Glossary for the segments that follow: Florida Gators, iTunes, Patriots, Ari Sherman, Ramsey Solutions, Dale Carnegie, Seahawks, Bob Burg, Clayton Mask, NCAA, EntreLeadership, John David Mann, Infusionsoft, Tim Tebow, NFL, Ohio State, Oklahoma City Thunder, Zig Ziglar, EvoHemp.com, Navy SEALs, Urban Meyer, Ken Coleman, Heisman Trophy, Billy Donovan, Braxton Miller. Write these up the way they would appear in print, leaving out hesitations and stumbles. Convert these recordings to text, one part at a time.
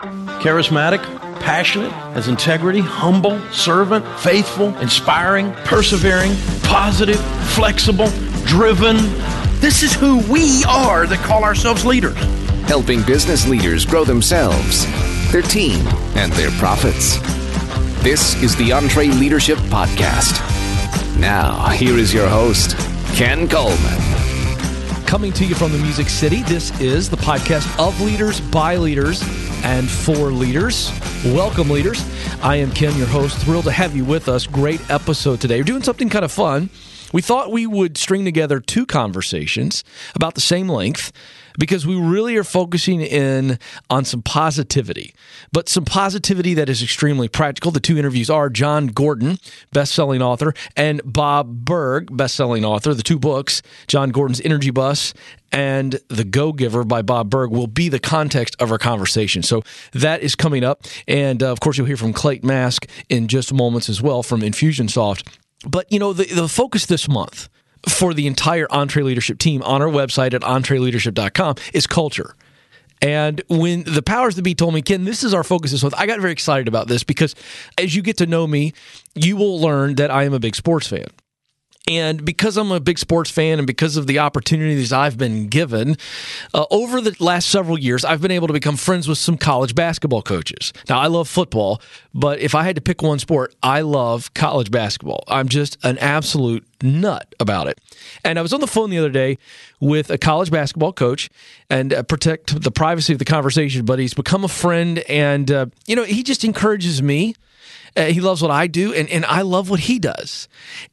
Charismatic, passionate, has integrity, humble, servant, faithful, inspiring, persevering, positive, flexible, driven. This is who we are that call ourselves leaders. Helping business leaders grow themselves, their team, and their profits. This is the EntreLeadership Podcast. Now, here is your host, Ken Coleman. Coming to you from the Music City, this is the podcast of leaders, by leaders, and for leaders. Welcome, leaders. I am Ken, your host. Thrilled to have you with us. Great episode today. We're doing something kind of fun. We thought we would string together two conversations about the same length because we really are focusing in on some positivity, but some positivity that is extremely practical. The two interviews are Jon Gordon, best-selling author, and Bob Burg, best-selling author. The two books, Jon Gordon's Energy Bus and The Go-Giver by Bob Burg, will be the context of our conversation. So that is coming up. And, of course, you'll hear from Clayton Mask in just moments as well from Infusionsoft. But, you know, the focus this month for the entire EntreLeadership team on our website at entreleadership.com is culture. And when the powers that be told me, Ken, this is our focus this month, I got very excited about this because as you get to know me, you will learn that I am a big sports fan. And because I'm a big sports fan and because of the opportunities I've been given, over the last several years, I've been able to become friends with some college basketball coaches. Now, I love football, but if I had to pick one sport, I love college basketball. I'm just an absolute nut about it. And I was on the phone the other day with a college basketball coach, and protect the privacy of the conversation, but he's become a friend, and you know, he just encourages me. He loves what I do, and I love what he does.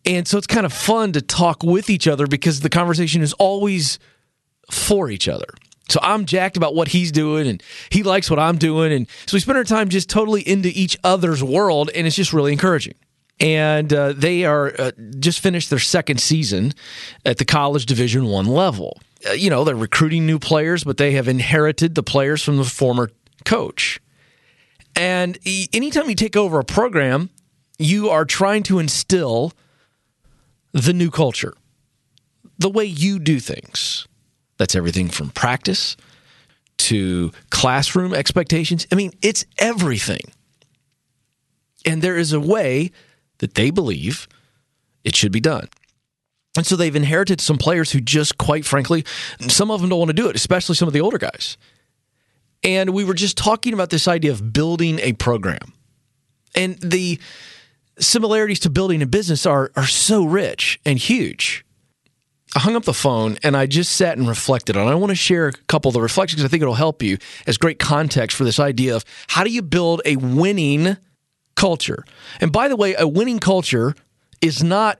And so it's kind of fun to talk with each other because the conversation is always for each other. So I'm jacked about what he's doing, and he likes what I'm doing. And so we spend our time just totally into each other's world, and it's just really encouraging. And they are just finished their second season at the college Division I level. You know, they're recruiting new players, but they have inherited the players from the former coach. And anytime you take over a program, you are trying to instill the new culture, the way you do things. That's everything from practice to classroom expectations. I mean, it's everything. And there is a way that they believe it should be done. And so they've inherited some players who just, quite frankly, some of them don't want to do it, especially some of the older guys. And we were just talking about this idea of building a program. And the similarities to building a business are so rich and huge. I hung up the phone and I just sat and reflected on it. I want to share a couple of the reflections because I think it'll help you as great context for this idea of how do you build a winning culture. And by the way, a winning culture is not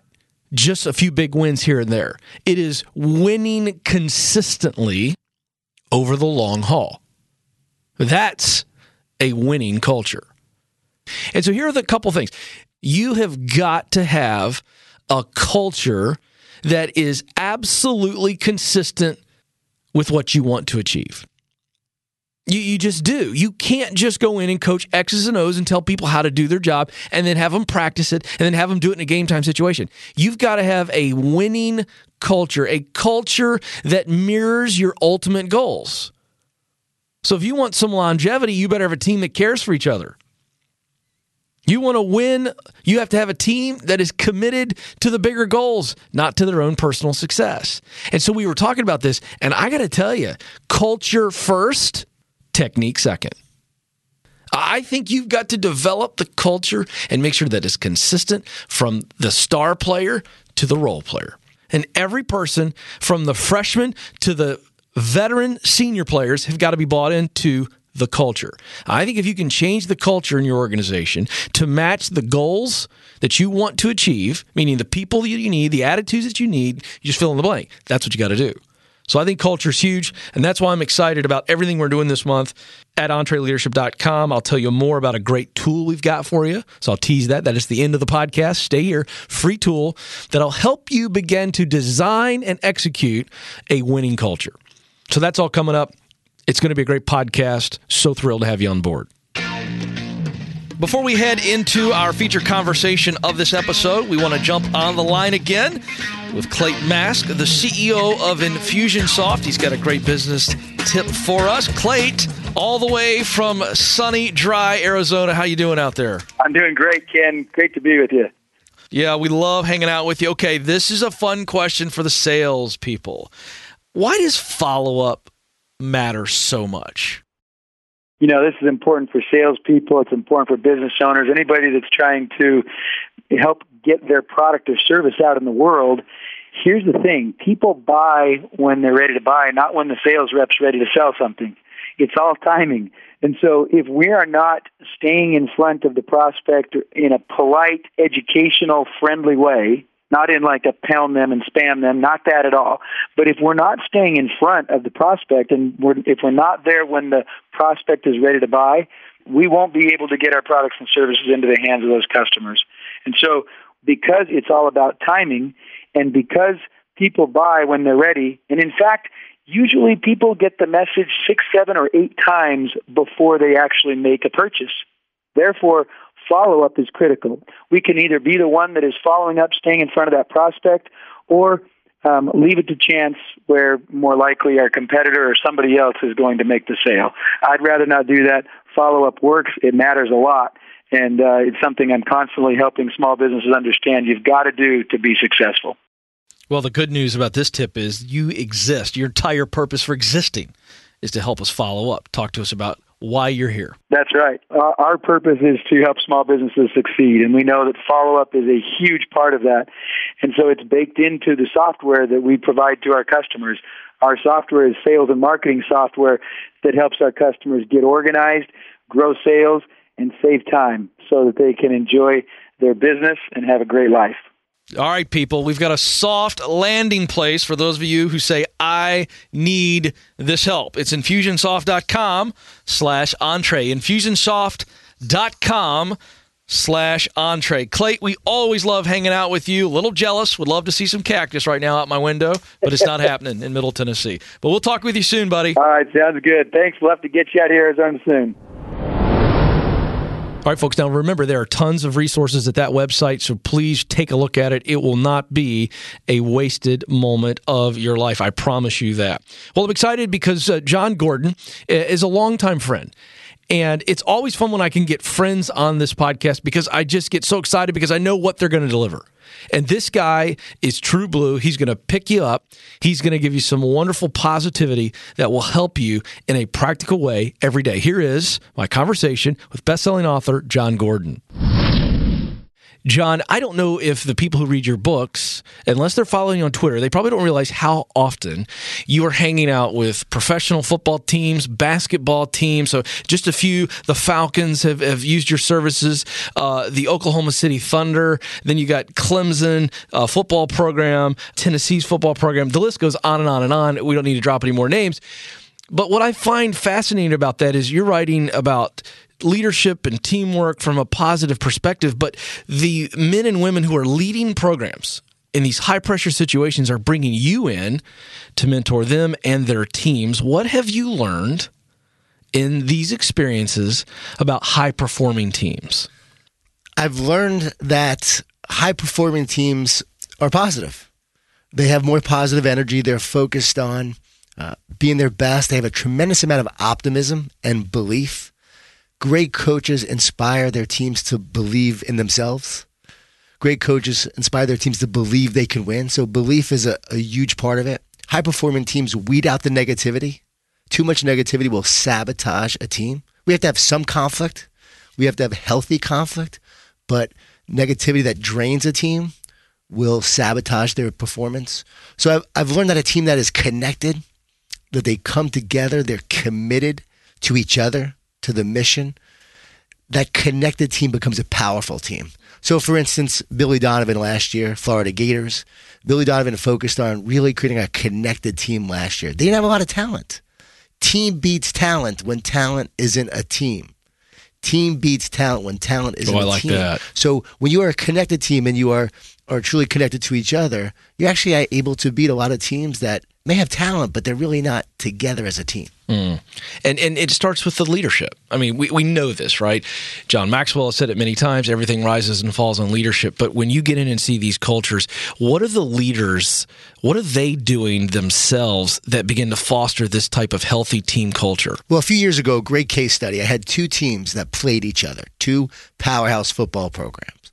just a few big wins here and there. It is winning consistently over the long haul. That's a winning culture. And so here are the couple things. You have got to have a culture that is absolutely consistent with what you want to achieve. You just do. You can't just go in and coach X's and O's and tell people how to do their job and then have them practice it and then have them do it in a game time situation. You've got to have a winning culture, a culture that mirrors your ultimate goals. So if you want some longevity, you better have a team that cares for each other. You want to win, you have to have a team that is committed to the bigger goals, not to their own personal success. And so we were talking about this, and I got to tell you, culture first, technique second. I think you've got to develop the culture and make sure that it's consistent from the star player to the role player. And every person, from the freshman to the veteran senior players, have got to be bought into the culture. I think if you can change the culture in your organization to match the goals that you want to achieve, meaning the people that you need, the attitudes that you need, you just fill in the blank. That's what you got to do. So I think culture is huge, and that's why I'm excited about everything we're doing this month at entreleadership.com. I'll tell you more about a great tool we've got for you, so I'll tease that. That is the end of the podcast. Stay here. Free tool that'll help you begin to design and execute a winning culture. So that's all coming up. It's going to be a great podcast. So thrilled to have you on board. Before we head into our feature conversation of this episode, we want to jump on the line again with Clayton Mask, the CEO of Infusionsoft. He's got a great business tip for us. Clayton, all the way from sunny, dry Arizona. How you doing out there? I'm doing great, Ken. Great to be with you. Yeah, we love hanging out with you. Okay, this is a fun question for the sales people. Why does follow-up matter so much? You know, this is important for salespeople. It's important for business owners. Anybody that's trying to help get their product or service out in the world. Here's the thing. People buy when they're ready to buy, not when the sales rep's ready to sell something. It's all timing. And so if we are not staying in front of the prospect in a polite, educational, friendly way, not in like a pound them and spam them, not that at all. But if we're not staying in front of the prospect and if we're not there when the prospect is ready to buy, we won't be able to get our products and services into the hands of those customers. And so because it's all about timing and because people buy when they're ready, and in fact, usually people get the message 6, 7, or 8 times before they actually make a purchase. Therefore, follow-up is critical. We can either be the one that is following up, staying in front of that prospect, or leave it to chance where more likely our competitor or somebody else is going to make the sale. I'd rather not do that. Follow-up works. It matters a lot. And it's something I'm constantly helping small businesses understand you've got to do to be successful. Well, the good news about this tip is you exist. Your entire purpose for existing is to help us follow up. Talk to us about why you're here. That's right. Our purpose is to help small businesses succeed, and we know that follow-up is a huge part of that. And so it's baked into the software that we provide to our customers. Our software is sales and marketing software that helps our customers get organized, grow sales, and save time so that they can enjoy their business and have a great life. All right, people, we've got a soft landing place for those of you who say, I need this help. It's Infusionsoft.com/entree. Infusionsoft.com/entree. Clay, we always love hanging out with you. A little jealous. Would love to see some cactus right now out my window, but it's not happening in Middle Tennessee. But we'll talk with you soon, buddy. All right, sounds good. Thanks. We'll have to get you out of Arizona soon. All right, folks, now remember, there are tons of resources at that website, so please take a look at it. It will not be a wasted moment of your life. I promise you that. Well, I'm excited because Jon Gordon is a longtime friend. And it's always fun when I can get friends on this podcast because I just get so excited because I know what they're going to deliver. And this guy is true blue. He's going to pick you up. He's going to give you some wonderful positivity that will help you in a practical way every day. Here is my conversation with best-selling author Jon Gordon. Jon, I don't know if the people who read your books, unless they're following you on Twitter, they probably don't realize how often you are hanging out with professional football teams, basketball teams. So just a few, the Falcons have used your services, the Oklahoma City Thunder, then you got Clemson football program, Tennessee's football program. The list goes on and on and on. We don't need to drop any more names. But what I find fascinating about that is you're writing about leadership and teamwork from a positive perspective, but the men and women who are leading programs in these high-pressure situations are bringing you in to mentor them and their teams. What have you learned in these experiences about high-performing teams? I've learned that high-performing teams are positive. They have more positive energy. They're focused on being their best. They have a tremendous amount of optimism and belief. Great coaches inspire their teams to believe in themselves. Great coaches inspire their teams to believe they can win. So belief is a huge part of it. High-performing teams weed out the negativity. Too much negativity will sabotage a team. We have to have some conflict. We have to have healthy conflict. But negativity that drains a team will sabotage their performance. So I've learned that a team that is connected, that they come together, they're committed to each other, to the mission, that connected team becomes a powerful team. So for instance, Billy Donovan last year, Florida Gators, Billy Donovan focused on really creating a connected team last year. They didn't have a lot of talent. Team beats talent when talent isn't a team. Team beats talent when talent isn't a team. That. So when you are a connected team and you are truly connected to each other, you're actually able to beat a lot of teams that may have talent, but they're really not together as a team. Mm. And it starts with the leadership. I mean, we know this, right? John Maxwell has said it many times, everything rises and falls on leadership. But when you get in and see these cultures, what are the leaders, what are they doing themselves that begin to foster this type of healthy team culture? Well, a few years ago, great case study. I had two teams that played each other, two powerhouse football programs.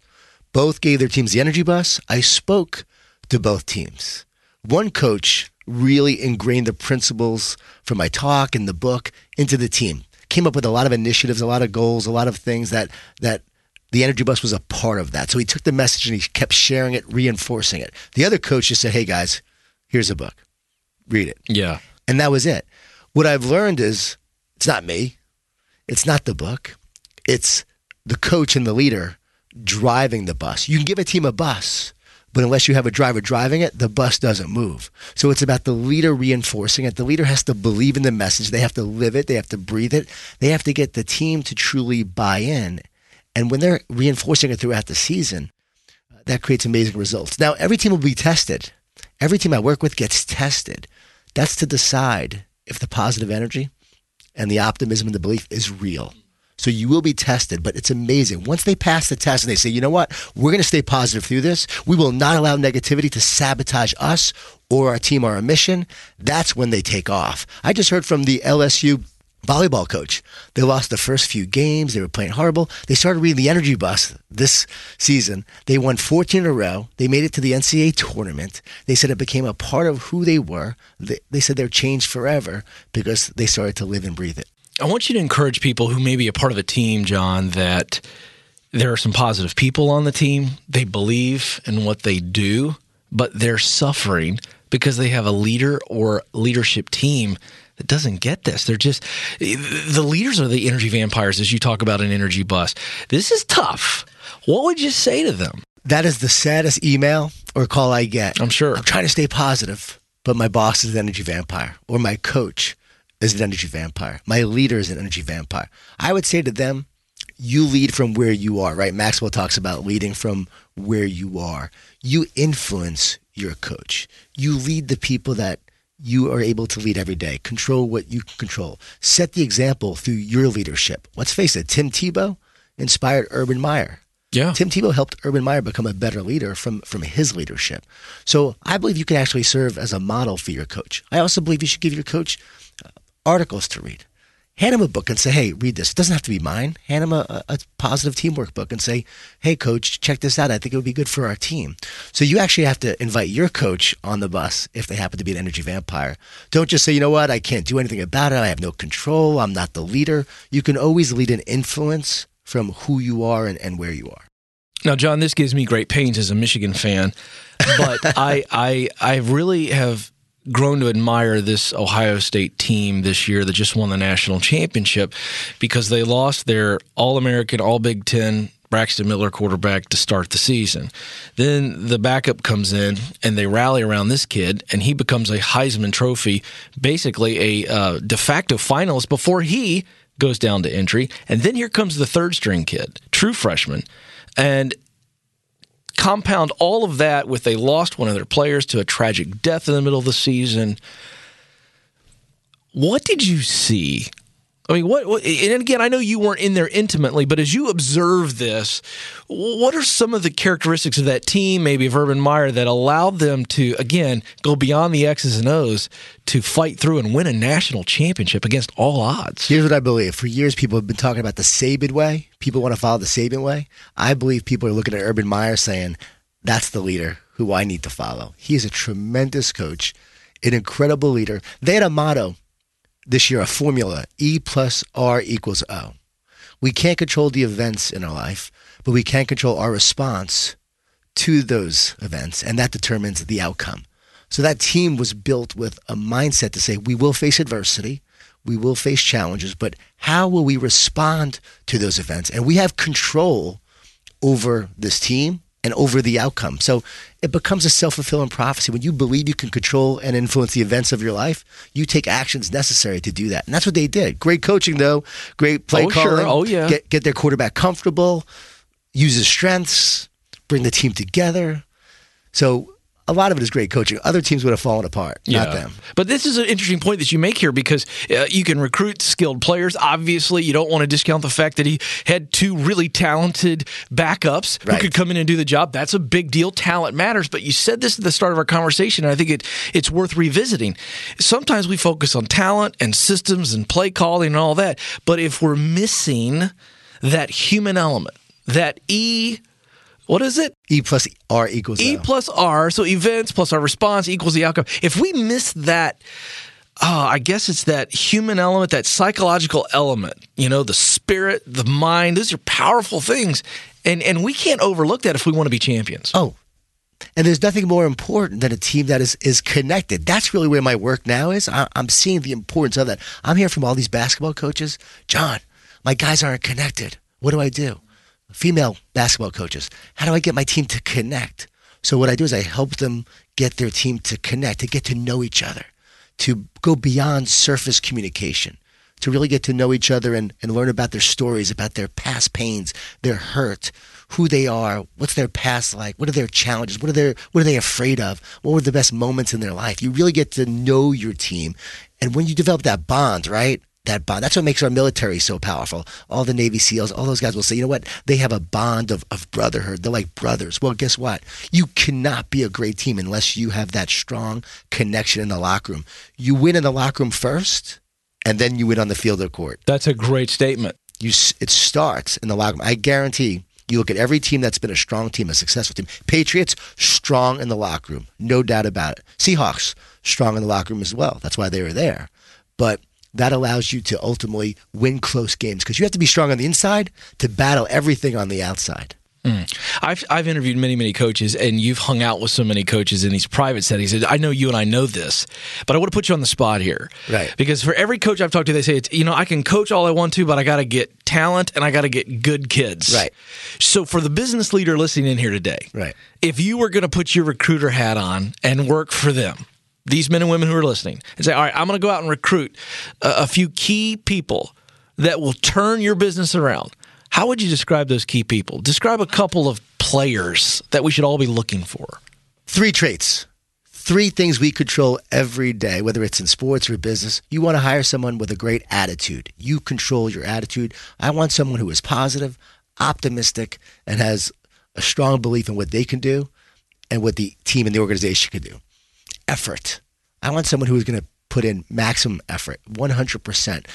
Both gave their teams the Energy Bus. I spoke to both teams. One coach really ingrained the principles from my talk and the book into the team. Came up with a lot of initiatives, a lot of goals, a lot of things that the Energy Bus was a part of that. So he took the message and he kept sharing it, reinforcing it. The other coach just said, hey guys, here's a book. Read it. Yeah. And that was it. What I've learned is it's not me. It's not the book. It's the coach and the leader driving the bus. You can give a team a bus, but unless you have a driver driving it, the bus doesn't move. So it's about the leader reinforcing it. The leader has to believe in the message. They have to live it. They have to breathe it. They have to get the team to truly buy in. And when they're reinforcing it throughout the season, that creates amazing results. Now, every team will be tested. Every team I work with gets tested. That's to decide if the positive energy and the optimism and the belief is real. So you will be tested, but it's amazing. Once they pass the test and they say, you know what, we're going to stay positive through this. We will not allow negativity to sabotage us or our team or our mission. That's when they take off. I just heard from the LSU volleyball coach. They lost the first few games. They were playing horrible. They started reading the Energy Bus this season. They won 14 in a row. They made it to the NCAA tournament. They said it became a part of who they were. They said they're changed forever because they started to live and breathe it. I want you to encourage people who may be a part of a team, John, that there are some positive people on the team. They believe in what they do, but they're suffering because they have a leader or leadership team that doesn't get this. They're just – the leaders are the energy vampires, as you talk about in Energy Bus. This is tough. What would you say to them? That is the saddest email or call I get. I'm sure. I'm trying to stay positive, but my boss is an energy vampire, or my coach is an energy vampire. My leader is an energy vampire. I would say to them, you lead from where you are, right? Maxwell talks about leading from where you are. You influence your coach. You lead the people that you are able to lead every day. Control what you control. Set the example through your leadership. Let's face it, Tim Tebow inspired Urban Meyer. Yeah. Tim Tebow helped Urban Meyer become a better leader from his leadership. So I believe you can actually serve as a model for your coach. I also believe you should give your coach articles to read. Hand him a book and say, hey, read this. It doesn't have to be mine. Hand him a positive teamwork book and say, hey, coach, check this out. I think it would be good for our team. So you actually have to invite your coach on the bus if they happen to be an energy vampire. Don't just say, you know what, I can't do anything about it. I have no control. I'm not the leader. You can always lead an influence from who you are and where you are. Now, John, this gives me great pains as a Michigan fan, but I really have grown to admire this Ohio State team this year that just won the national championship because they lost their All-American, All-Big Ten Braxton Miller quarterback to start the season. Then the backup comes in and they rally around this kid and he becomes a Heisman Trophy, basically a de facto finalist before he goes down to injury. And then here comes the third string kid, true freshman. And compound all of that with they lost one of their players to a tragic death in the middle of the season. What did you see? I mean, what? And again, I know you weren't in there intimately, but as you observe this, what are some of the characteristics of that team, maybe of Urban Meyer, that allowed them to, again, go beyond the X's and O's to fight through and win a national championship against all odds? Here's what I believe. For years, people have been talking about the Saban way. People want to follow the Saban way. I believe people are looking at Urban Meyer saying, that's the leader who I need to follow. He is a tremendous coach, an incredible leader. They had a motto this year, a formula, E+R=O. We can't control the events in our life, but we can control our response to those events, and that determines the outcome. So that team was built with a mindset to say, we will face adversity, we will face challenges, but how will we respond to those events? And we have control over this team and over the outcome. So it becomes a self-fulfilling prophecy. When you believe you can control and influence the events of your life, you take actions necessary to do that. And that's what they did. Great coaching, though. Great play calling. Sure. Oh, yeah. Get their quarterback comfortable, use his strengths, bring the team together. So a lot of it is great coaching. Other teams would have fallen apart, not them. But this is an interesting point that you make here, because you can recruit skilled players. Obviously, you don't want to discount the fact that he had two really talented backups who could come in and do the job. That's a big deal. Talent matters. But you said this at the start of our conversation, and I think it's worth revisiting. Sometimes we focus on talent and systems and play calling and all that, but if we're missing that human element, that E plus R equals L. E plus R, so events plus our response equals the outcome. If we miss that, I guess it's that human element, that psychological element, the spirit, the mind. Those are powerful things, and we can't overlook that if we want to be champions. Oh, and there's nothing more important than a team that is connected. That's really where my work now is. I'm seeing the importance of that. I'm hearing from all these basketball coaches, John, my guys aren't connected. What do I do? Female basketball coaches, how do I get my team to connect? So what I do is I help them get their team to connect, to get to know each other, to go beyond surface communication, to really get to know each other and learn about their stories, about their past pains, their hurt, who they are, what's their past like, what are their challenges, what are they afraid of, what were the best moments in their life. You really get to know your team. And when you develop that bond, right? That bond. That's what makes our military so powerful. All the Navy SEALs, all those guys will say, you know what? They have a bond of brotherhood. They're like brothers. Well, guess what? You cannot be a great team unless you have that strong connection in the locker room. You win in the locker room first, and then you win on the field or court. That's a great statement. It starts in the locker room. I guarantee you look at every team that's been a strong team, a successful team. Patriots, strong in the locker room. No doubt about it. Seahawks, strong in the locker room as well. That's why they were there. But that allows you to ultimately win close games, because you have to be strong on the inside to battle everything on the outside. I've interviewed many coaches, and you've hung out with so many coaches in these private settings. I know you and I know this, but I want to put you on the spot here, right? Because for every coach I've talked to, they say, it's, I can coach all I want to, but I got to get talent and I got to get good kids, right? So for the business leader listening in here today, right? If you were going to put your recruiter hat on and work for them, these men and women who are listening, and say, all right, I'm going to go out and recruit a few key people that will turn your business around. How would you describe those key people? Describe a couple of players that we should all be looking for. Three traits. Three things we control every day, whether it's in sports or business. You want to hire someone with a great attitude. You control your attitude. I want someone who is positive, optimistic, and has a strong belief in what they can do and what the team and the organization can do. Effort. I want someone who is going to put in maximum effort, 100%.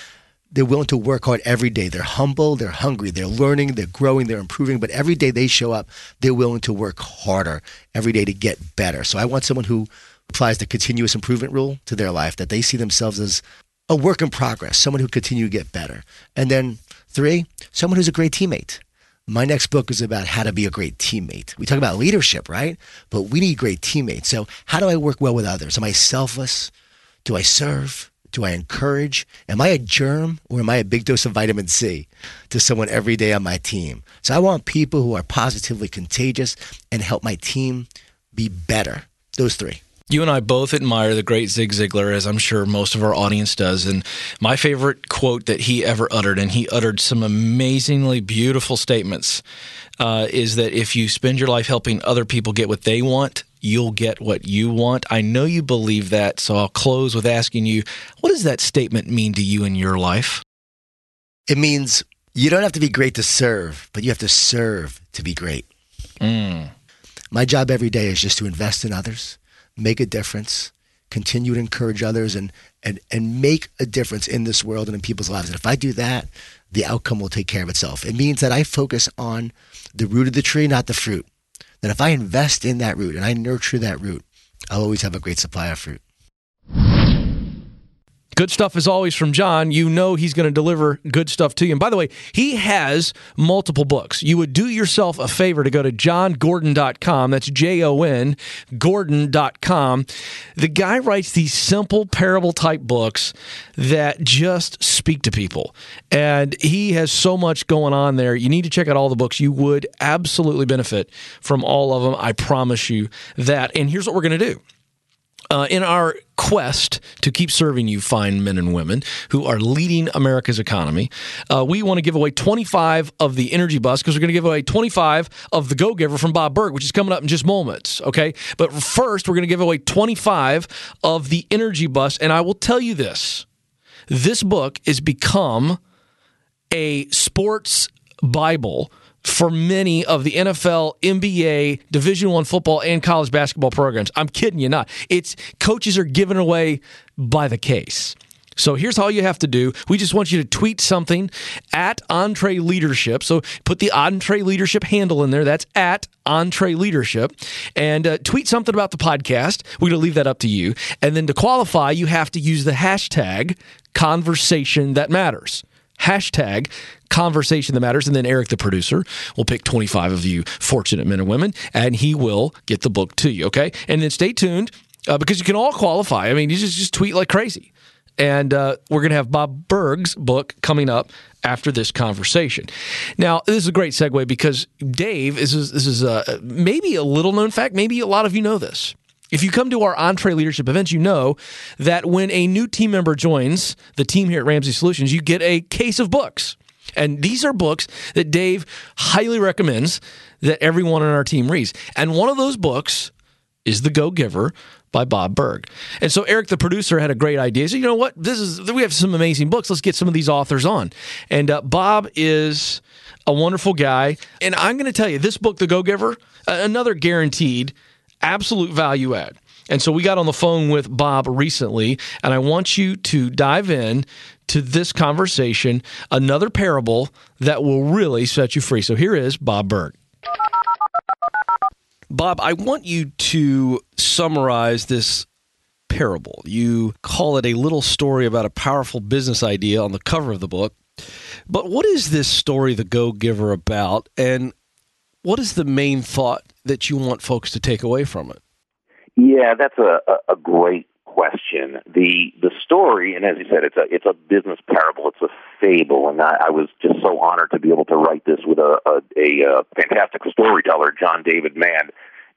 They're willing to work hard every day. They're humble, they're hungry, they're learning, they're growing, they're improving, but every day they show up, they're willing to work harder every day to get better. So I want someone who applies the continuous improvement rule to their life, that they see themselves as a work in progress, someone who continue to get better. And then 3, someone who's a great teammate. My next book is about how to be a great teammate. We talk about leadership, right? But we need great teammates. So how do I work well with others? Am I selfless? Do I serve? Do I encourage? Am I a germ, or am I a big dose of vitamin C to someone every day on my team? So I want people who are positively contagious and help my team be better. Those 3. You and I both admire the great Zig Ziglar, as I'm sure most of our audience does. And my favorite quote that he ever uttered, and he uttered some amazingly beautiful statements, is that if you spend your life helping other people get what they want, you'll get what you want. I know you believe that, so I'll close with asking you, what does that statement mean to you in your life? It means you don't have to be great to serve, but you have to serve to be great. My job every day is just to invest in others, make a difference, continue to encourage others, and make a difference in this world and in people's lives. And if I do that, the outcome will take care of itself. It means that I focus on the root of the tree, not the fruit. That if I invest in that root and I nurture that root, I'll always have a great supply of fruit. Good stuff, as always, from John. You know he's going to deliver good stuff to you. And by the way, he has multiple books. You would do yourself a favor to go to johngordon.com. That's Jon, Gordon.com. The guy writes these simple parable-type books that just speak to people. And he has so much going on there. You need to check out all the books. You would absolutely benefit from all of them. I promise you that. And here's what we're going to do. In our quest to keep serving you fine men and women who are leading America's economy, we want to give away 25 of the Energy Bus, because we're going to give away 25 of the Go-Giver from Bob Burg, which is coming up in just moments, okay? But first, we're going to give away 25 of the Energy Bus, and I will tell you this. This book has become a sports Bible for many of the NFL, NBA, Division I football, and college basketball programs. I'm kidding you not. It's coaches are given away by the case. So here's all you have to do. We just want you to tweet something at EntreLeadership. So put the EntreLeadership handle in there. That's at EntreLeadership. And tweet something about the podcast. We're going to leave that up to you. And then to qualify, you have to use the hashtag conversation that matters. Hashtag conversation that matters. And then Eric, the producer, will pick 25 of you fortunate men and women, and he will get the book to you, okay? And then stay tuned, because you can all qualify. I mean, you just tweet like crazy. And we're going to have Bob Burg's book coming up after this conversation. Now, this is a great segue, because Dave, this is maybe a little-known fact. Maybe a lot of you know this. If you come to our EntreLeadership events, you know that when a new team member joins the team here at Ramsey Solutions, you get a case of books. And these are books that Dave highly recommends that everyone on our team reads. And one of those books is The Go-Giver by Bob Burg. And so Eric, the producer, had a great idea. He said, you know what? We have some amazing books. Let's get some of these authors on. And Bob is a wonderful guy. And I'm going to tell you, this book, The Go-Giver, another guaranteed absolute value add. And so we got on the phone with Bob recently, and I want you to dive in to this conversation, another parable that will really set you free. So here is Bob Burg. Bob, I want you to summarize this parable. You call it a little story about a powerful business idea on the cover of the book. But what is this story, The Go-Giver, about, and what is the main thought that you want folks to take away from it? Yeah, that's a great question. The story, and as you said, it's a business parable. It's a fable, and I was just so honored to be able to write this with a fantastic storyteller, John David Mann.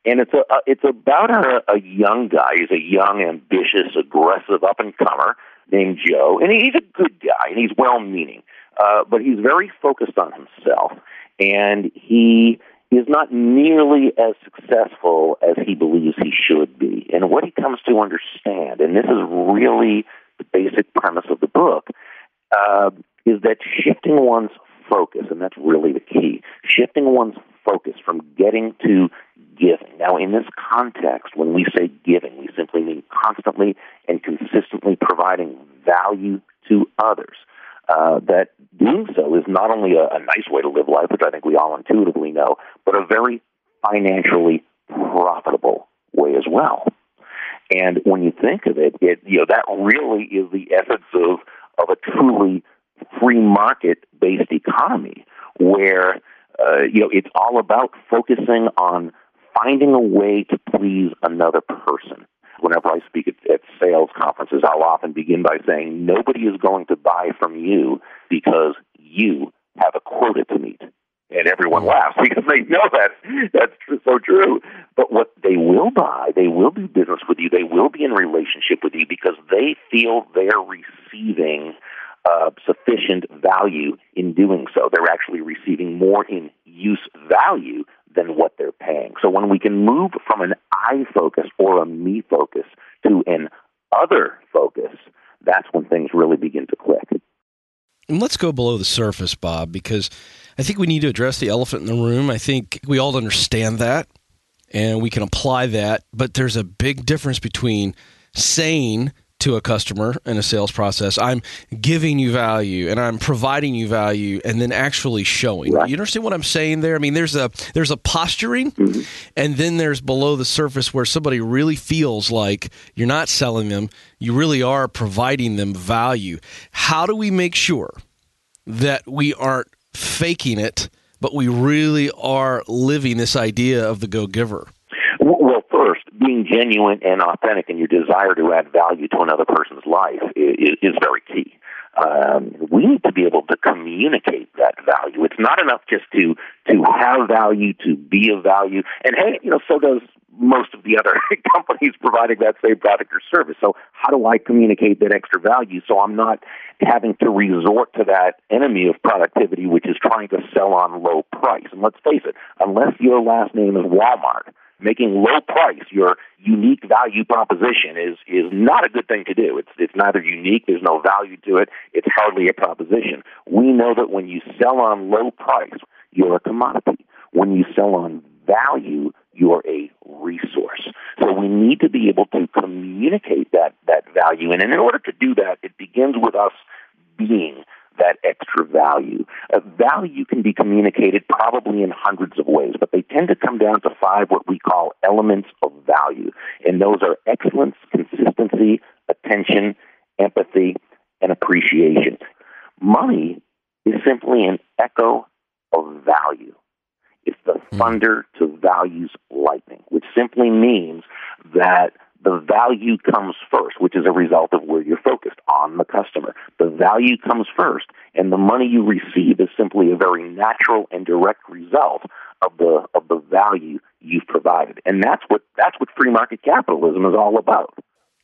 And it's about a young guy. He's a young, ambitious, aggressive up-and-comer named Joe, and he's a good guy, and he's well-meaning, but he's very focused on himself, and he is not nearly as successful as he believes he should be. And what he comes to understand, and this is really the basic premise of the book, is that shifting one's focus, and that's really the key, shifting one's focus from getting to giving. Now, in this context, when we say giving, we simply mean constantly and consistently providing value to others. That doing so is not only a nice way to live life, which I think we all intuitively know, but a very financially profitable way as well. And when you think of it, that really is the essence of a truly free market-based economy, where it's all about focusing on finding a way to please another person. Whenever I speak at sales conferences, I'll often begin by saying, nobody is going to buy from you because you have a quota to meet. And everyone laughs because they know that. That's so true. But what they will buy, they will do business with you, they will be in relationship with you because they feel they're receiving sufficient value in doing so. They're actually receiving more in use value than what they're paying. So when we can move from an I focus or a me focus to an other focus, that's when things really begin to click. And let's go below the surface, Bob, because I think we need to address the elephant in the room. I think we all understand that, and we can apply that, but there's a big difference between saying to a customer in a sales process, I'm giving you value and I'm providing you value, and then actually showing. Right. You understand what I'm saying there? I mean, there's a posturing, mm-hmm. and then there's below the surface where somebody really feels like you're not selling them, you really are providing them value. How do we make sure that we aren't faking it, but we really are living this idea of the go-giver? Well, first, being genuine and authentic in your desire to add value to another person's life is very key. We need to be able to communicate that value. It's not enough just to have value, to be of value. And, hey, you know, so does most of the other companies providing that same product or service. So how do I communicate that extra value so I'm not having to resort to that enemy of productivity, which is trying to sell on low price? And let's face it, unless your last name is Walmart, making low price your unique value proposition is not a good thing to do. It's neither unique, there's no value to it, it's hardly a proposition. We know that when you sell on low price, you're a commodity. When you sell on value, you're a resource. So we need to be able to communicate that value. And in order to do that, it begins with us being that extra value. Value can be communicated probably in hundreds of ways, but they tend to come down to five what we call elements of value. And those are excellence, consistency, attention, empathy, and appreciation. Money is simply an echo of value. It's the thunder to values lightning, which simply means that the value comes first, which is a result of where you're focused on the customer. The value comes first, and the money you receive is simply a very natural and direct result of the value you've provided. And that's what free market capitalism is all about.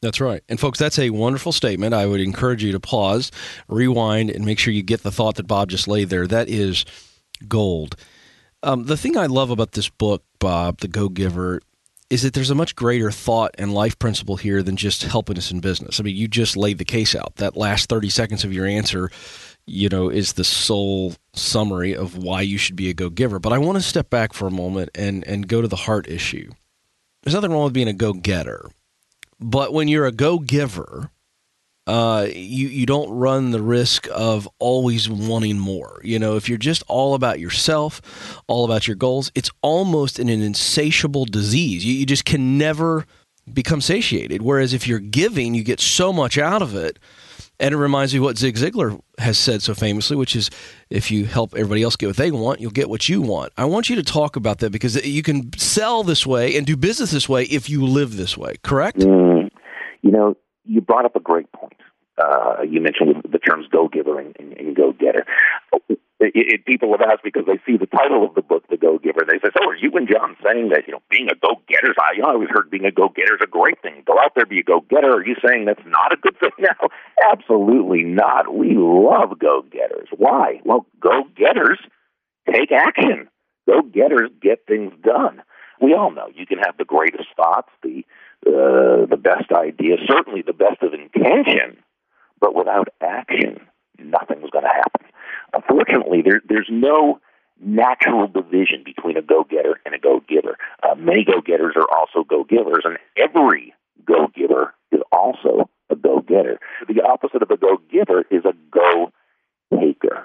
That's right. And folks, that's a wonderful statement. I would encourage you to pause, rewind, and make sure you get the thought that Bob just laid there. That is gold. The thing I love about this book, Bob, The Go-Giver, is that there's a much greater thought and life principle here than just helping us in business. I mean, you just laid the case out. That last 30 seconds of your answer, you know, is the sole summary of why you should be a go-giver. But I want to step back for a moment and go to the heart issue. There's nothing wrong with being a go-getter. But when you're a go-giver, you don't run the risk of always wanting more. You know, if you're just all about yourself, all about your goals, it's almost an insatiable disease. You just can never become satiated. Whereas if you're giving, you get so much out of it. And it reminds me of what Zig Ziglar has said so famously, which is if you help everybody else get what they want, you'll get what you want. I want you to talk about that because you can sell this way and do business this way if you live this way, correct? You know, you brought up a great point. You mentioned the terms go-giver and go-getter. People have asked because they see the title of the book, The Go-Giver, and they say, so are you and John saying that, you know, being a go-getter, I always heard being a go-getter is a great thing. Go out there, be a go-getter. Are you saying that's not a good thing now? Absolutely not. We love go-getters. Why? Well, go-getters take action. Go-getters get things done. We all know you can have the greatest thoughts, the best idea, certainly the best of intention, but without action, nothing's going to happen. Unfortunately, there's no natural division between a go-getter and a go-giver. Many go-getters are also go-givers, and every go-giver is also a go-getter. The opposite of a go-giver is a go-taker.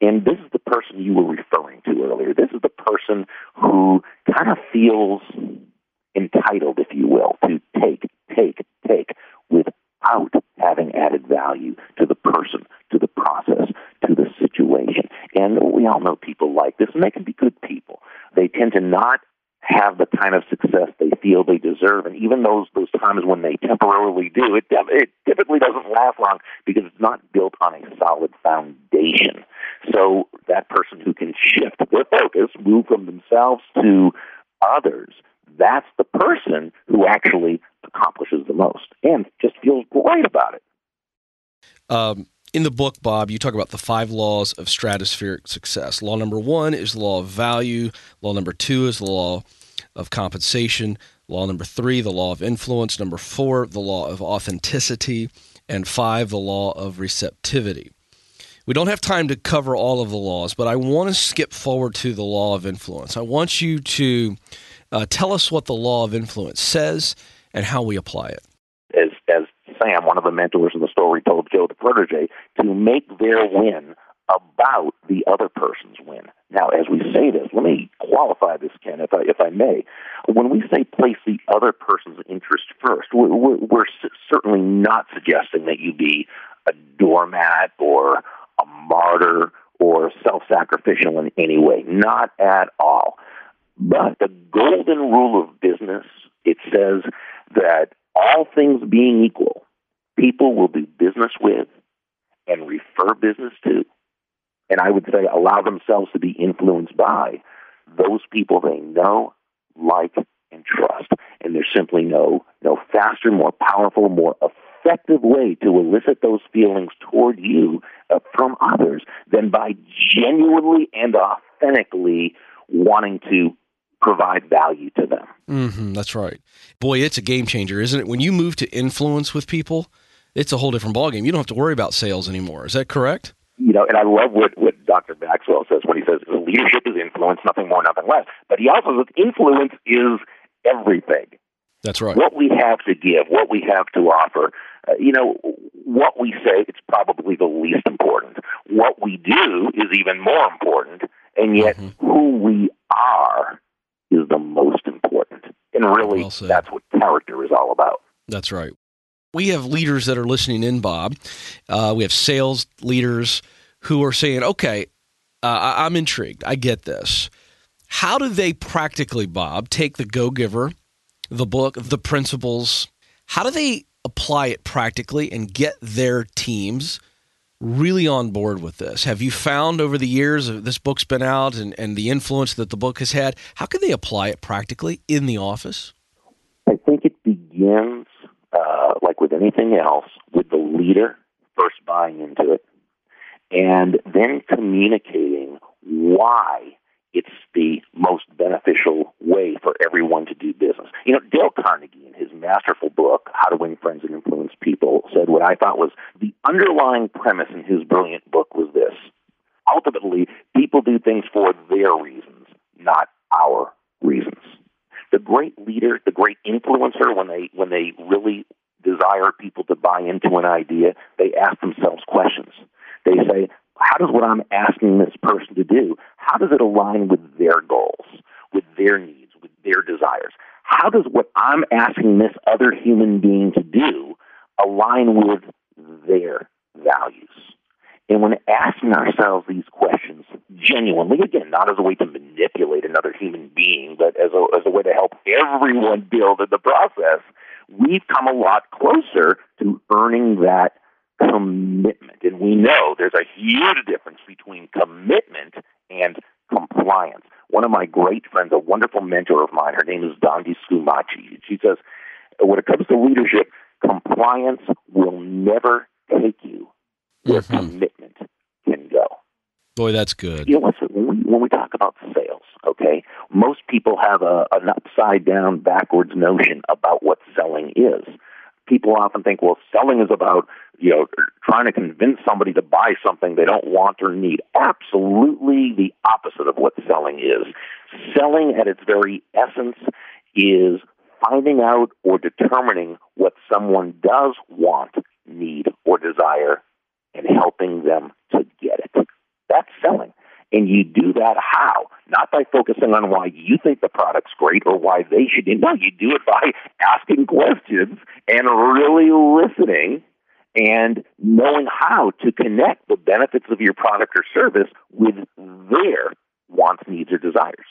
And this is the person you were referring to earlier. This is the person who kind of feels entitled, if you will, to take without having added value to the person, to the process, to the situation. And we all know people like this, and they can be good people. They tend to not have the kind of success they feel they deserve, and even those times when they temporarily do, it typically doesn't last long because it's not built on a solid foundation. So that person who can shift their focus, move from themselves to others, that's the person who actually accomplishes the most and just feels great about it. In the book, Bob, you talk about the 5 laws of stratospheric success. Law number 1 is the law of value. Law number 2 is the law of compensation. Law number 3, the law of influence. Number 4, the law of authenticity. And 5, the law of receptivity. We don't have time to cover all of the laws, but I want to skip forward to the law of influence. I want you to tell us what the law of influence says and how we apply it. As Sam, one of the mentors in the story, told Joe the protege, to make their win about the other person's win. Now, as we say this, let me qualify this, Ken, if I may. When we say place the other person's interest first, we're certainly not suggesting that you be a doormat or a martyr or self-sacrificial in any way. Not at all. But the golden rule of business, it says that all things being equal, people will do business with and refer business to, and I would say allow themselves to be influenced by those people they know, like, and trust. And there's simply no faster, more powerful, more effective way to elicit those feelings toward you from others than by genuinely and authentically wanting to provide value to them. Mm-hmm, that's right. Boy, it's a game changer, isn't it? When you move to influence with people, it's a whole different ballgame. You don't have to worry about sales anymore. Is that correct? You know, and I love what Dr. Maxwell says when he says leadership is influence, nothing more, nothing less. But he also says influence is everything. That's right. What we have to give, what we have to offer, what we say, it's probably the least important. What we do is even more important, and yet who we are is the most important. And really, that's what character is all about. That's right. We have leaders that are listening in, Bob. We have sales leaders who are saying, okay, I'm intrigued. I get this. How do they practically, Bob, take the Go-Giver, the book, the principles, how do they apply it practically and get their teams really on board with this? Have you found over the years this book's been out and the influence that the book has had, how can they apply it practically in the office? I think it begins, like with anything else, with the leader first buying into it and then communicating why it's the most beneficial way for everyone to do business. You know, Dale Carnegie, in his masterful book, How to Win Friends and Influence People, said what I thought was the underlying premise in his brilliant book was this: ultimately, people do things for their reasons, not our reasons. The great leader, the great influencer, when they really desire people to buy into an idea, they ask themselves questions. They say, how does what I'm asking this person to do, how does it align with their goals, with their needs, with their desires? How does what I'm asking this other human being to do align with their values? And when asking ourselves these questions genuinely, again, not as a way to manipulate another human being, but as a way to help everyone build in the process, we've come a lot closer to earning that commitment. And we know there's a huge difference between commitment and compliance. One of my great friends, a wonderful mentor of mine, her name is Dondi Scumaci. She says, when it comes to leadership, compliance will never take you where commitment can go. Boy, that's good. You know, listen, when we talk about sales, okay, most people have an upside-down, backwards notion about what selling is. People often think, well, selling is about, trying to convince somebody to buy something they don't want or need. Absolutely the opposite of what selling is. Selling at its very essence is finding out or determining what someone does want, need, or desire and helping them to get it. That's selling. And you do that how? Not by focusing on why you think the product's great or why they should. No, you do it by asking questions and really listening and knowing how to connect the benefits of your product or service with their wants, needs, or desires.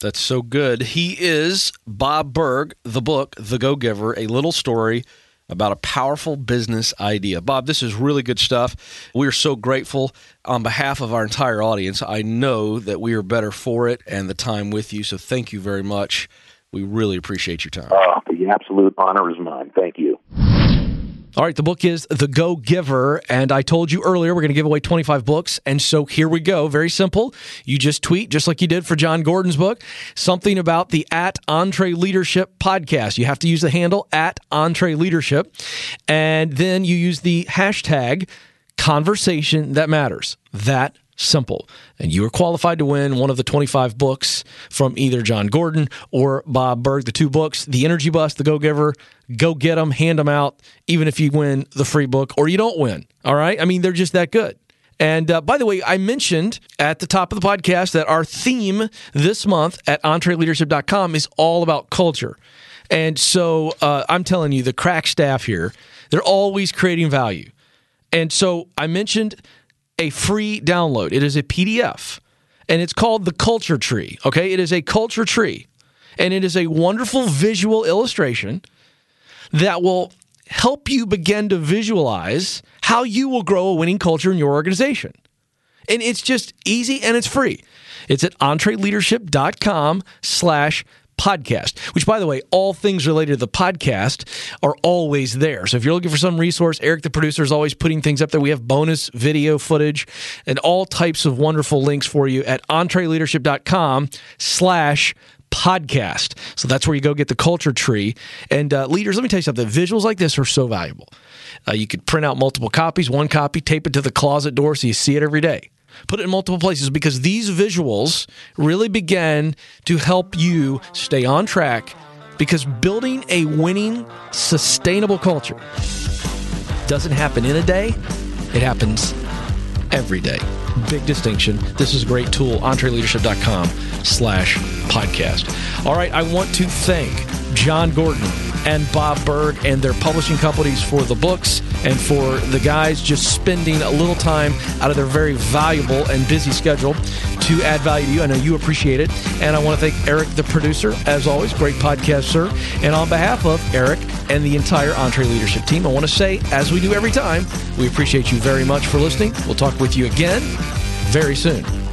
That's so good. He is Bob Burg, the book, The Go-Giver, a little story about a powerful business idea. Bob, this is really good stuff. We're so grateful. On behalf of our entire audience, I know that we are better for it and the time with you, so thank you very much. We really appreciate your time. The absolute honor is mine. Thank you. All right, the book is The Go-Giver, and I told you earlier we're going to give away 25 books, and so here we go. Very simple. You just tweet, just like you did for Jon Gordon's book, something about the @EntreLeadership podcast. You have to use the handle @EntreLeadership, and then you use the hashtag conversation that matters. That simple. And you are qualified to win one of the 25 books from either Jon Gordon or Bob Burg. The two books, The Energy Bus, The Go-Giver. Go get them, hand them out, even if you win the free book or you don't win. All right? I mean, they're just that good. And by the way, I mentioned at the top of the podcast that our theme this month at entreleadership.com is all about culture. And so I'm telling you, the crack staff here, they're always creating value. And so I mentioned a free download. It is a PDF, and it's called The Culture Tree, okay? It is a culture tree, and it is a wonderful visual illustration that will help you begin to visualize how you will grow a winning culture in your organization. And it's just easy and it's free. It's at entreleadership.com/podcast, which, by the way, all things related to the podcast are always there. So if you're looking for some resource, Eric, the producer, is always putting things up there. We have bonus video footage and all types of wonderful links for you at entreleadership.com/podcast. So that's where you go get the culture tree. And leaders, let me tell you something. Visuals like this are so valuable. You could print out multiple copies, one copy, tape it to the closet door so you see it every day. Put it in multiple places, because these visuals really begin to help you stay on track, because building a winning, sustainable culture doesn't happen in a day. It happens every day. Big distinction. This is a great tool, entreleadership.com/podcast. All right, I want to thank Jon Gordon and Bob Burg and their publishing companies for the books, and for the guys just spending a little time out of their very valuable and busy schedule to add value to you. I know you appreciate it. And I want to thank Eric, the producer, as always. Great podcast, sir. And on behalf of Eric and the entire Entre Leadership team, I want to say, as we do every time, we appreciate you very much for listening. We'll talk with you again very soon.